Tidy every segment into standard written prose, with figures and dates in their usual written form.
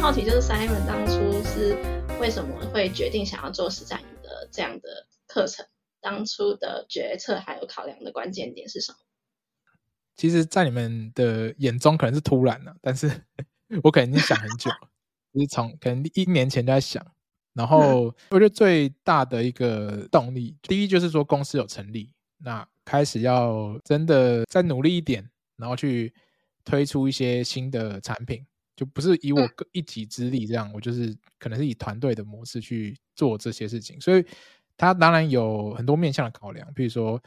好奇，就是 Simon 当初是为什么会决定想要做实战营的这样的课程？当初的决策还有考量的关键点是什么？其实在你们的眼中可能是突然了，但是我可能已经想很久了就是从可能1年前就在想，然后我觉得最大的一个动力，第一就是说公司有成立，那开始要真的再努力一点，然后去推出一些新的产品，就不是以我一己之力这样，我就是可能是以团队的模式去做这些事情，所以它当然有很多面向的考量，比如说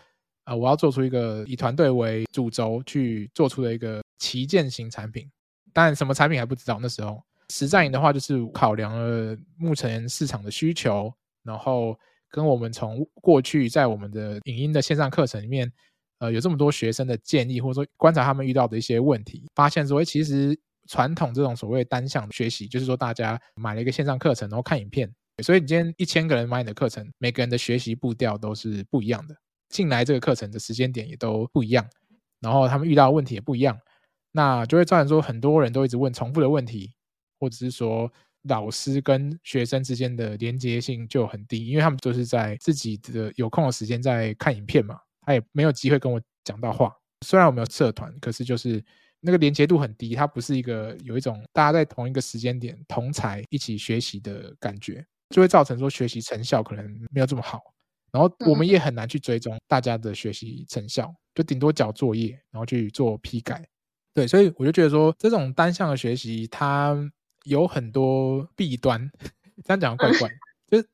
我要做出一个以团队为主轴去做出的一个旗舰型产品，但什么产品还不知道。那时候实战营的话就是考量了目前市场的需求，然后跟我们从过去在我们的影音的线上课程里面有这么多学生的建议，或者说观察他们遇到的一些问题，发现说其实传统这种所谓单向学习就是说大家买了一个线上课程然后看影片，所以你今天1000个人买你的课程，每个人的学习步调都是不一样的，进来这个课程的时间点也都不一样，然后他们遇到的问题也不一样，那就会造成说很多人都一直问重复的问题，或者是说老师跟学生之间的连结性就很低，因为他们就是在自己的有空的时间在看影片嘛，他也没有机会跟我讲到话。虽然我们有社团，可是就是那个连结度很低，它不是一个有一种大家在同一个时间点同侪一起学习的感觉，就会造成说学习成效可能没有这么好，然后我们也很难去追踪大家的学习成效，就顶多交作业然后去做批改。对，所以我就觉得说这种单向的学习它有很多弊端，这样讲怪怪就是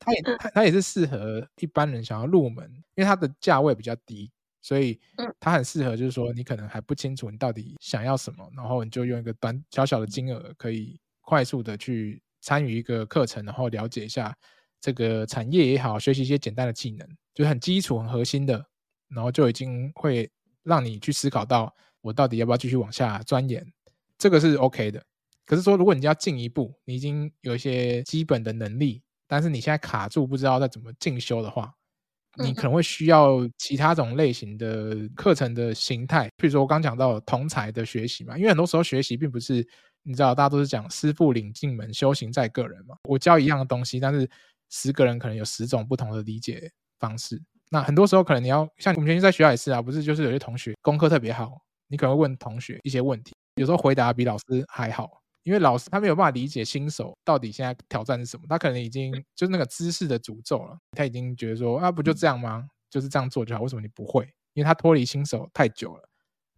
它也是适合一般人想要入门，因为它的价位比较低，所以它很适合就是说你可能还不清楚你到底想要什么，然后你就用一个小小的金额可以快速的去参与一个课程，然后了解一下这个产业也好，学习一些简单的技能，就是很基础很核心的，然后就已经会让你去思考到我到底要不要继续往下钻研，这个是 OK 的。可是说如果你要进一步，你已经有一些基本的能力，但是你现在卡住不知道再怎么进修的话，你可能会需要其他种类型的课程的形态，比如说我刚讲到同侪的学习嘛，因为很多时候学习并不是你知道大家都是讲师傅领进门修行在个人嘛，我教一样的东西，但是10个人可能有10种不同的理解方式，那很多时候可能你要像我们学生在学校也是啊，不是就是有些同学功课特别好，你可能会问同学一些问题，有时候回答比老师还好，因为老师他没有办法理解新手到底现在挑战是什么，他可能已经就是那个知识的诅咒了，他已经觉得说啊不就这样吗，就是这样做就好，为什么你不会，因为他脱离新手太久了，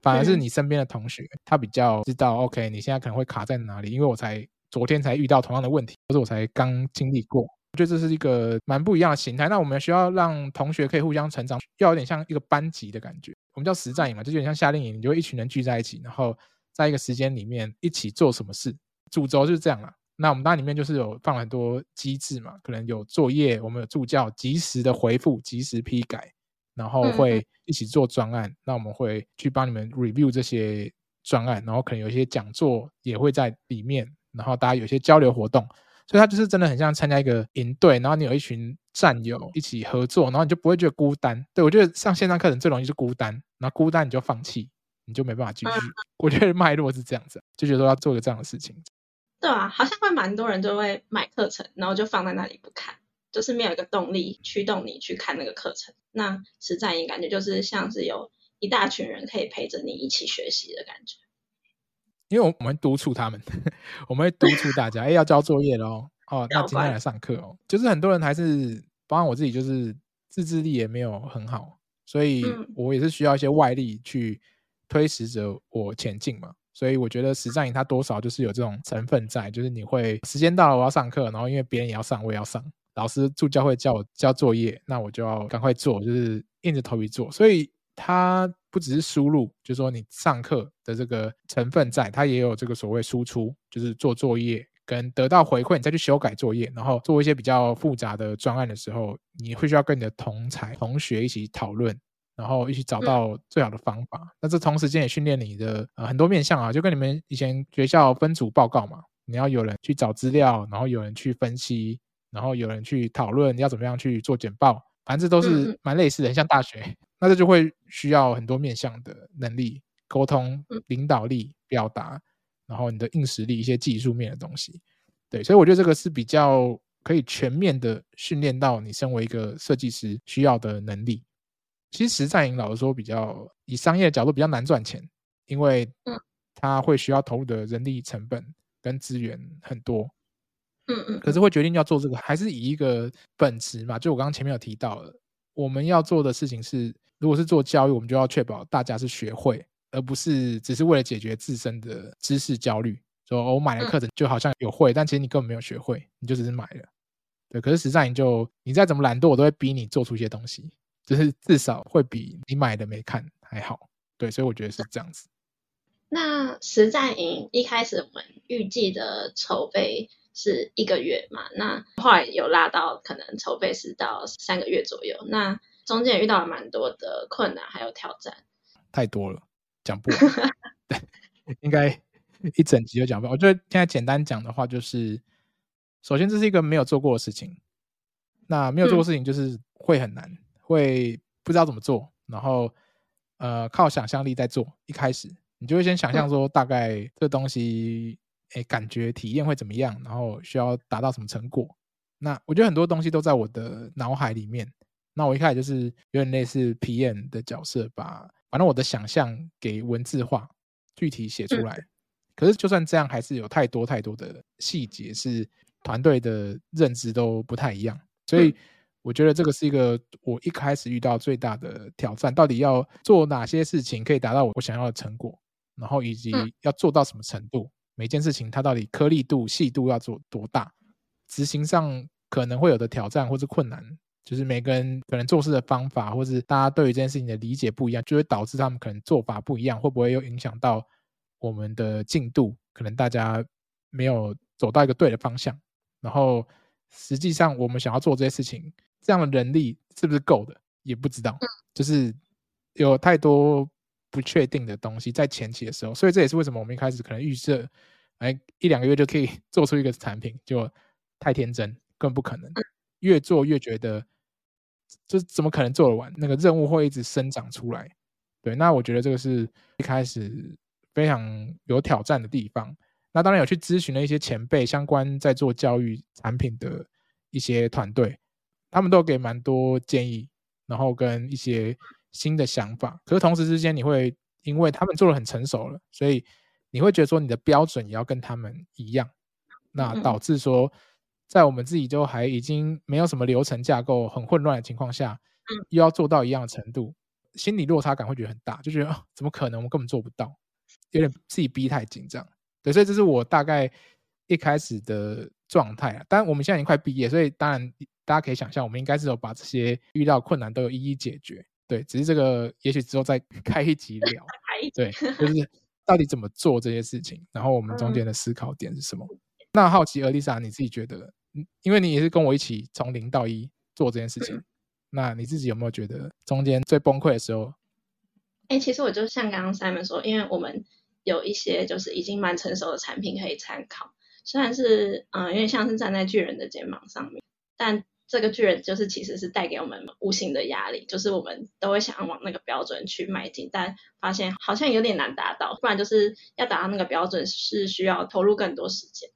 反而是你身边的同学他比较知道 OK 你现在可能会卡在哪里，因为我才昨天才遇到同样的问题，或者我才刚经历过。我觉得这是一个蛮不一样的形态，那我们需要让同学可以互相成长，要有点像一个班级的感觉，我们叫实战营嘛，就有点像夏令营，你就一群人聚在一起，然后在一个时间里面一起做什么事，主轴就是这样啦。那我们当然里面就是有放了很多机制嘛，可能有作业，我们有助教及时的回复及时批改，然后会一起做专案，那我们会去帮你们 review 这些专案，然后可能有一些讲座也会在里面，然后大家有一些交流活动，所以它就是真的很像参加一个营队，然后你有一群战友一起合作，然后你就不会觉得孤单。对，我觉得上线上课程最容易是孤单，然后孤单你就放弃，你就没办法继续。我觉得脉络是这样子，就觉得要做个这样的事情。对啊，好像会蛮多人就会买课程，然后就放在那里不看，就是没有一个动力驱动你去看那个课程。那实战营感觉就是像是有一大群人可以陪着你一起学习的感觉。因为我们督促他们我们会督促大家、欸、要交作业咯哦，那今天来上课哦。就是很多人还是包含我自己就是自制力也没有很好，所以我也是需要一些外力去推使着我前进嘛，所以我觉得实战营它多少就是有这种成分在，就是你会时间到了我要上课，然后因为别人也要上我也要上，老师助教会叫我交作业，那我就要赶快做，就是硬着头皮做，所以它不只是输入，就是说你上课的这个成分在，它也有这个所谓输出，就是做作业跟得到回馈你再去修改作业，然后做一些比较复杂的专案的时候，你会需要跟你的同学一起讨论，然后一起找到最好的方法。那这同时间也训练你的很多面向啊，就跟你们以前学校分组报告嘛，你要有人去找资料，然后有人去分析，然后有人去讨论要怎么样去做简报，反正这都是蛮类似的，像大学，那这就会需要很多面向的能力，沟通、领导力、表达，然后你的硬实力，一些技术面的东西。对，所以我觉得这个是比较可以全面的训练到你身为一个设计师需要的能力。其实实战营老实说比较以商业的角度比较难赚钱，因为它会需要投入的人力成本跟资源很多，可是会决定要做这个还是以一个本质嘛，就我刚刚前面有提到了，我们要做的事情是如果是做教育，我们就要确保大家是学会，而不是只是为了解决自身的知识焦虑，说我买了课程就好像有会，但其实你根本没有学会，你就只是买了。对，可是实战营就你再怎么懒惰我都会逼你做出一些东西，就是至少会比你买的没看还好。对，所以我觉得是这样子。那实战营一开始我们预计的筹备是1个月嘛，那后来有拉到可能筹备是到3个月左右，那中间遇到了蛮多的困难还有挑战，太多了讲不完对，应该一整集就讲不完。我觉得现在简单讲的话就是，首先这是一个没有做过的事情，那没有做过事情就是会很难，会不知道怎么做，然后靠想象力在做，一开始你就会先想象说大概这东西感觉体验会怎么样，然后需要达到什么成果。那我觉得很多东西都在我的脑海里面，那我一开始就是有点类似 PM 的角色，把反正我的想象给文字化具体写出来。可是就算这样还是有太多太多的细节是团队的认知都不太一样，所以我觉得这个是一个我一开始遇到最大的挑战，到底要做哪些事情可以达到我想要的成果，然后以及要做到什么程度，每件事情它到底颗粒度细度要做多大，执行上可能会有的挑战或是困难，就是每个人可能做事的方法或是大家对于这件事情的理解不一样，就会导致他们可能做法不一样，会不会又影响到我们的进度，可能大家没有走到一个对的方向，然后实际上我们想要做这些事情这样的人力是不是够的也不知道，就是有太多不确定的东西在前期的时候，所以这也是为什么我们一开始可能预设1-2个月就可以做出一个产品，就太天真更不可能，越做越觉得就怎么可能做得完，那个任务会一直生长出来。对，那我觉得这个是一开始非常有挑战的地方。那当然有去咨询了一些前辈相关在做教育产品的一些团队，他们都给蛮多建议，然后跟一些新的想法，可是同时之间你会因为他们做得很成熟了，所以你会觉得说你的标准也要跟他们一样，那导致说在我们自己就还已经没有什么流程架构很混乱的情况下，又要做到一样的程度，心理落差感会觉得很大，就觉得怎么可能我们根本做不到，有点自己逼太紧张。对，所以这是我大概一开始的状态当然我们现在已经快毕业，所以当然大家可以想象我们应该是有把这些遇到困难都有一一解决。对，只是这个也许之后再开一集聊对，就是到底怎么做这些事情，然后我们中间的思考点是什么。那好奇Elisa你自己觉得，因为你也是跟我一起从0到1做这件事情，那你自己有没有觉得中间最崩溃的时候？其实我就像刚刚 Simon 说，因为我们有一些就是已经蛮成熟的产品可以参考，虽然是有点像是站在巨人的肩膀上面，但这个巨人就是其实是带给我们无形的压力，就是我们都会想要往那个标准去迈进，但发现好像有点难达到，不然就是要达到那个标准是需要投入更多时间，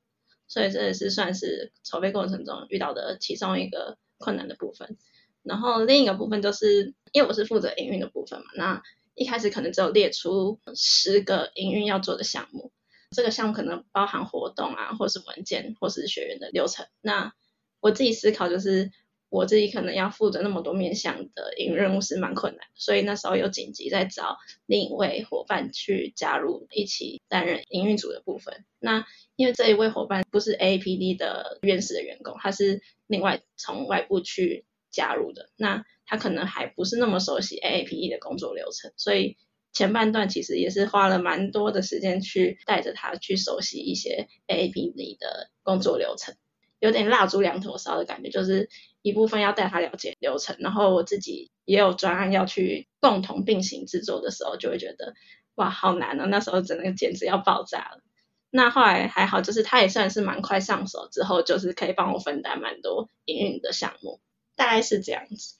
所以这也是算是筹备过程中遇到的其中一个困难的部分。然后另一个部分就是因为我是负责营运的部分嘛，那一开始可能只有列出10个营运要做的项目，这个项目可能包含活动啊，或是文件，或是学员的流程，那我自己思考就是我自己可能要负责那么多面向的营运任务是蛮困难，所以那时候有紧急在找另一位伙伴去加入一起担任营运组的部分。那因为这一位伙伴不是 AAPD 的院士的员工，他是另外从外部去加入的，那他可能还不是那么熟悉 AAPD 的工作流程，所以前半段其实也是花了蛮多的时间去带着他去熟悉一些 AAPD 的工作流程，有点蜡烛两头烧的感觉，就是一部分要带他了解流程，然后我自己也有专案要去共同并行制作的时候，就会觉得哇好难啊，那时候真的简直要爆炸了。那后来还好，就是他也算是蛮快上手，之后就是可以帮我分担蛮多营运的项目，大概是这样子。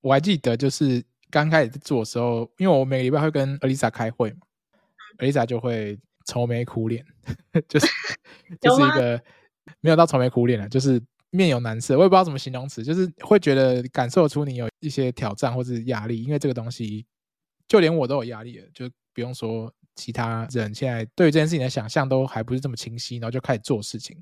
我还记得就是刚开始做的时候，因为我每个礼拜会跟 Elisa 开会嘛， Elisa 就会愁眉苦脸就是一个没有到愁眉苦脸了，就是面有难色，我也不知道怎么形容词，就是会觉得感受出你有一些挑战或是压力，因为这个东西就连我都有压力了，就不用说其他人现在对于这件事情的想象都还不是这么清晰，然后就开始做事情，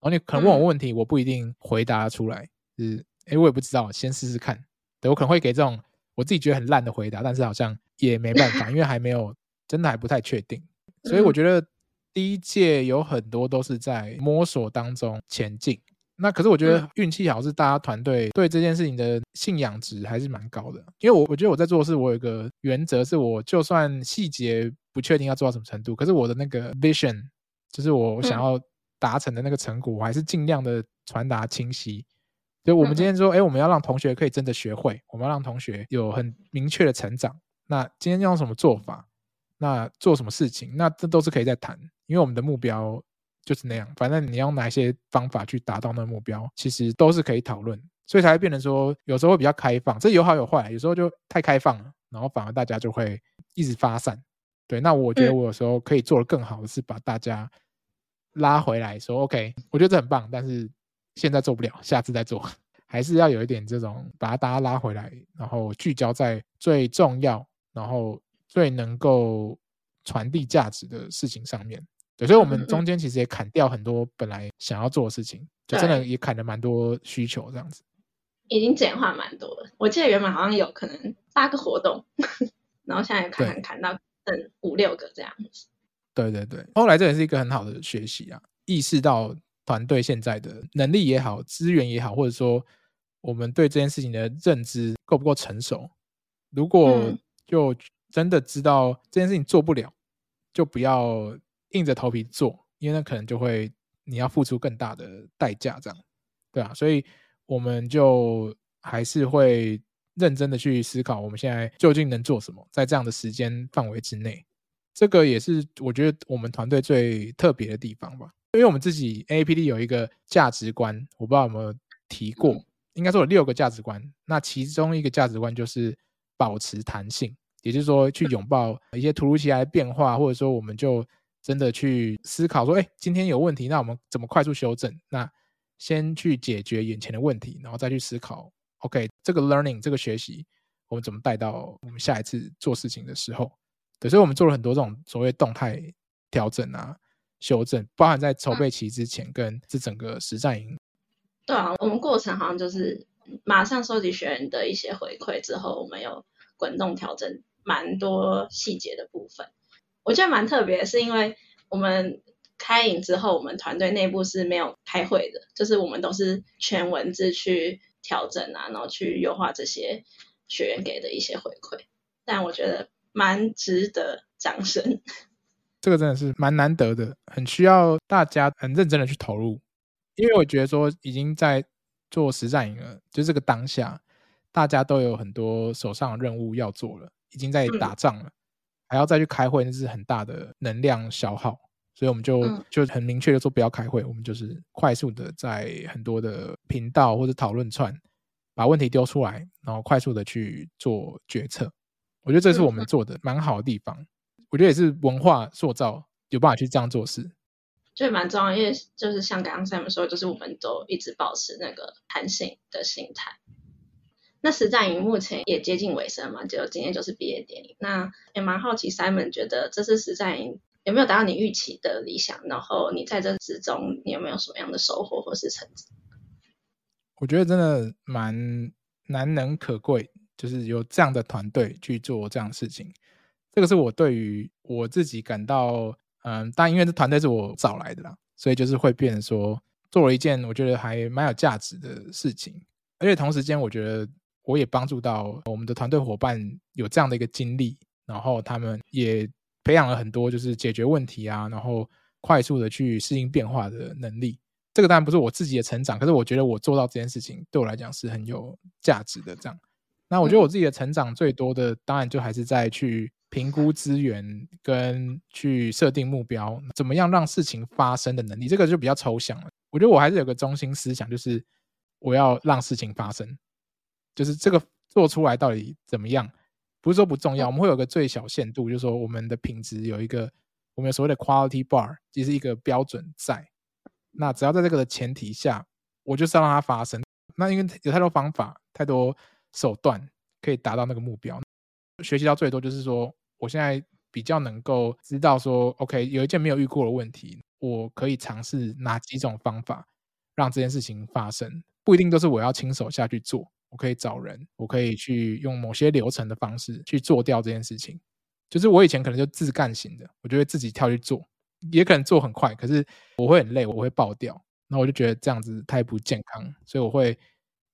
然后你可能问我问题我不一定回答出来，就是我也不知道，先试试看，对，我可能会给这种我自己觉得很烂的回答，但是好像也没办法，因为还没有，真的还不太确定，所以我觉得第一届有很多都是在摸索当中前进。那可是我觉得运气好是大家团队对这件事情的信仰值还是蛮高的，因为我觉得我在做的事，我有一个原则是，我就算细节不确定要做到什么程度，可是我的那个 vision 就是我想要达成的那个成果，我还是尽量的传达清晰。所以我们今天说我们要让同学可以真的学会，我们要让同学有很明确的成长，那今天用什么做法，那做什么事情，那这都是可以再谈，因为我们的目标就是那样，反正你用哪些方法去达到那个目标其实都是可以讨论，所以才会变成说有时候会比较开放，这有好有坏，有时候就太开放了，然后反而大家就会一直发散。对，那我觉得我有时候可以做得更好的是把大家拉回来说 OK 我觉得这很棒，但是现在做不了，下次再做，还是要有一点这种把大家拉回来，然后聚焦在最重要然后最能够传递价值的事情上面。对，所以我们中间其实也砍掉很多本来想要做的事情，就真的也砍了蛮多需求，这样子已经简化蛮多了。我记得原本好像有可能8个活动然后现在砍到剩5-6个这样子。对对对，后来这也是一个很好的学习啊，意识到团队现在的能力也好资源也好，或者说我们对这件事情的认知够不够成熟，如果就真的知道这件事情做不了，就不要硬着头皮做，因为那可能就会你要付出更大的代价，这样对啊，所以我们就还是会认真的去思考我们现在究竟能做什么，在这样的时间范围之内，这个也是我觉得我们团队最特别的地方吧。因为我们自己 AAPD 有一个价值观，我不知道有没有提过，应该说有6个价值观，那其中一个价值观就是保持弹性，也就是说去拥抱一些突如其来的变化，或者说我们就真的去思考说今天有问题，那我们怎么快速修正，那先去解决眼前的问题，然后再去思考 OK 这个 learning 这个学习我们怎么带到我们下一次做事情的时候。对，所以我们做了很多这种所谓动态调整啊修正，包含在筹备期之前跟这整个实战营。对啊，我们过程好像就是马上收集学员的一些回馈之后，我们有滚动调整蛮多细节的部分。我觉得蛮特别的是，因为我们开营之后我们团队内部是没有开会的，就是我们都是全文字去调整啊，然后去优化这些学员给的一些回馈，但我觉得蛮值得掌声，这个真的是蛮难得的，很需要大家很认真的去投入。因为我觉得说已经在做实战营了，就这个当下大家都有很多手上的任务要做了，已经在打仗了，还要再去开会，那是很大的能量消耗，所以我们就很明确的说不要开会，我们就是快速的在很多的频道或者讨论串把问题丢出来，然后快速的去做决策。我觉得这是我们做的蛮好的地方，我觉得也是文化塑造有办法去这样做事，就蛮重要。因为就是像刚刚 Simon 说，就是我们都一直保持那个弹性的心态。那实战营目前也接近尾声嘛，就今天就是毕业典礼，那也蛮好奇 Simon 觉得这次实战营有没有达到你预期的理想，然后你在这之中你有没有什么样的收获或是成长？我觉得真的蛮难能可贵，就是有这样的团队去做这样的事情，这个是我对于我自己感到但因为这团队是我找来的啦，所以就是会变成说做了一件我觉得还蛮有价值的事情，而且同时间我觉得我也帮助到我们的团队伙伴有这样的一个经历，然后他们也培养了很多就是解决问题啊，然后快速的去适应变化的能力。这个当然不是我自己的成长，可是我觉得我做到这件事情对我来讲是很有价值的，这样。那我觉得我自己的成长最多的当然就还是在去评估资源跟去设定目标，怎么样让事情发生的能力，这个就比较抽象了。我觉得我还是有个中心思想，就是我要让事情发生，就是这个做出来到底怎么样，不是说不重要，我们会有个最小限度，就是说我们的品质有一个，我们有所谓的 quality bar， 就是一个标准在。那只要在这个的前提下，我就是要让它发生。那因为有太多方法太多手段可以达到那个目标，学习到最多就是说我现在比较能够知道说 OK 有一件没有遇过的问题，我可以尝试哪几种方法让这件事情发生，不一定都是我要亲手下去做，我可以找人，我可以去用某些流程的方式去做掉这件事情。就是我以前可能就自干型的，我就会自己跳去做，也可能做很快，可是我会很累，我会爆掉，那我就觉得这样子太不健康，所以我会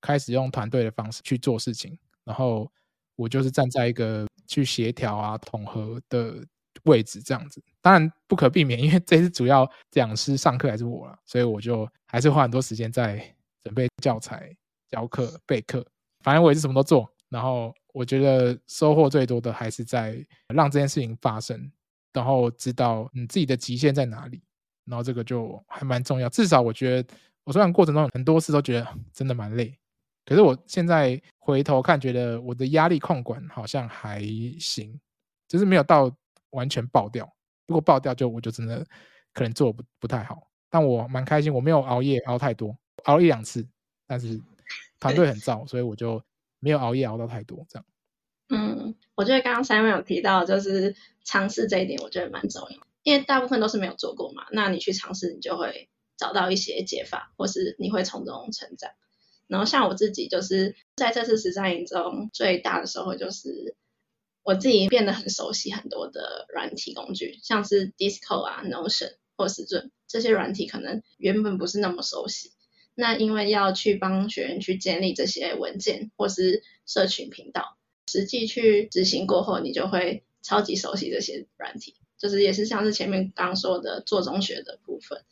开始用团队的方式去做事情，然后我就是站在一个去协调啊统合的位置这样子。当然不可避免，因为这次主要讲师上课还是我啦，所以我就还是花很多时间在准备教材、教课、备课，反正我也是什么都做。然后我觉得收获最多的还是在让这件事情发生，然后知道你自己的极限在哪里，然后这个就还蛮重要。至少我觉得我虽然过程中很多事都觉得真的蛮累，可是我现在回头看觉得我的压力控管好像还行，就是没有到完全爆掉，如果爆掉就我就真的可能做 不太好。但我蛮开心我没有熬夜熬太多，熬一两次，但是团队很燥，所以我就没有熬夜熬到太多这样。嗯，我觉得刚刚 Simon 有提到就是尝试这一点，我觉得蛮重要，因为大部分都是没有做过嘛，那你去尝试你就会找到一些解法，或是你会从中成长。然后像我自己就是在这次实战营中最大的收获就是我自己变得很熟悉很多的软体工具，像是 Discord 啊 Notion 或是 Zoom， 这些软体可能原本不是那么熟悉，那因为要去帮学员去建立这些文件或是社群频道，实际去执行过后你就会超级熟悉这些软体，就是也是像是前面刚说的做中学的部分。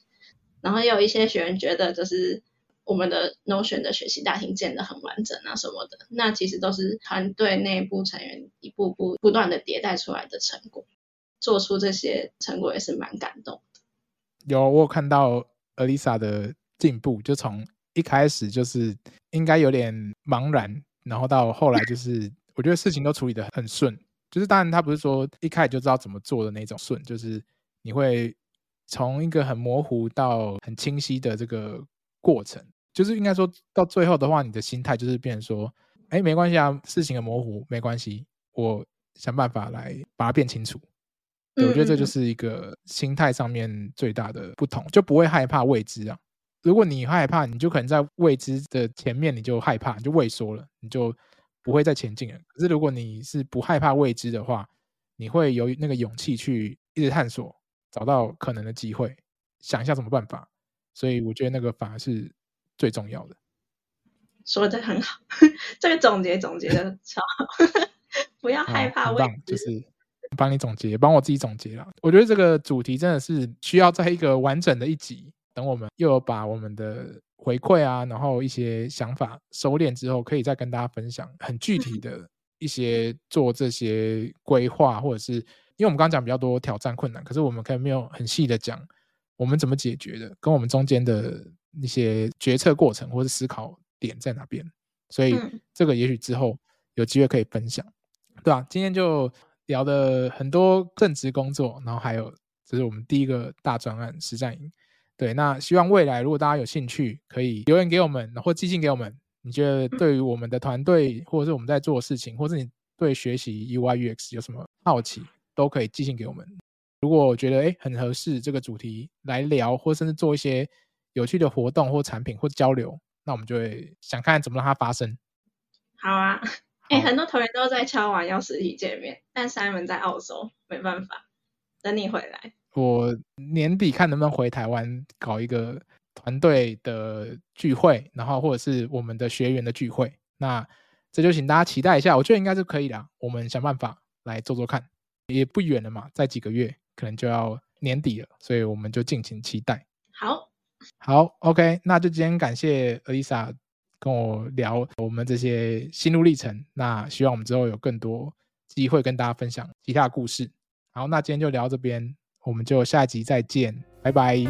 然后也有一些学员觉得就是我们的 Notion 的学习大厅建得很完整啊什么的，那其实都是团队内部成员一步步不断的迭代出来的成果，做出这些成果也是蛮感动的。有，我有看到 Elisa 的进步，就从一开始就是应该有点茫然，然后到后来就是我觉得事情都处理得很顺，就是当然他不是说一开始就知道怎么做的那种顺，就是你会从一个很模糊到很清晰的这个过程，就是应该说到最后的话，你的心态就是变成说哎，没关系啊，事情很模糊没关系，我想办法来把它变清楚。对，我觉得这就是一个心态上面最大的不同，就不会害怕未知啊。如果你害怕，你就可能在未知的前面你就害怕，你就畏缩了，你就不会再前进了。可是如果你是不害怕未知的话，你会有那个勇气去一直探索，找到可能的机会，想一下什么办法，所以我觉得那个反而是最重要的。说得很好，这个总结的超好不要害怕未知，就是帮你总结，帮我自己总结啦。我觉得这个主题真的是需要在一个完整的一集，等我们又有把我们的回馈啊，然后一些想法收敛之后，可以再跟大家分享很具体的一些做这些规划，或者是因为我们刚刚讲比较多挑战困难，可是我们可能没有很细的讲我们怎么解决的，跟我们中间的一些决策过程或是思考点在哪边，所以这个也许之后有机会可以分享，对啊，今天就聊了很多正职工作，然后还有这是我们第一个大专案实战营。对，那希望未来如果大家有兴趣可以留言给我们或寄信给我们，你觉得对于我们的团队或者是我们在做的事情，或者你对学习 UI UX 有什么好奇，都可以寄信给我们。如果我觉得很合适这个主题来聊，或甚至做一些有趣的活动或产品或交流，那我们就会想看怎么让它发生。好啊，很多同学都在敲碗要实体见面，但 Simon 在澳洲没办法，等你回来。我年底看能不能回台湾搞一个团队的聚会，然后或者是我们的学员的聚会，那这就请大家期待一下，我觉得应该是可以啦，我们想办法来做做看，也不远了嘛，在几个月可能就要年底了，所以我们就敬请期待。好 OK， 那就今天感谢 Elisa 跟我聊我们这些心路历程，那希望我们之后有更多机会跟大家分享其他的故事。好，那今天就聊到这边，我们就下一集再见，拜拜。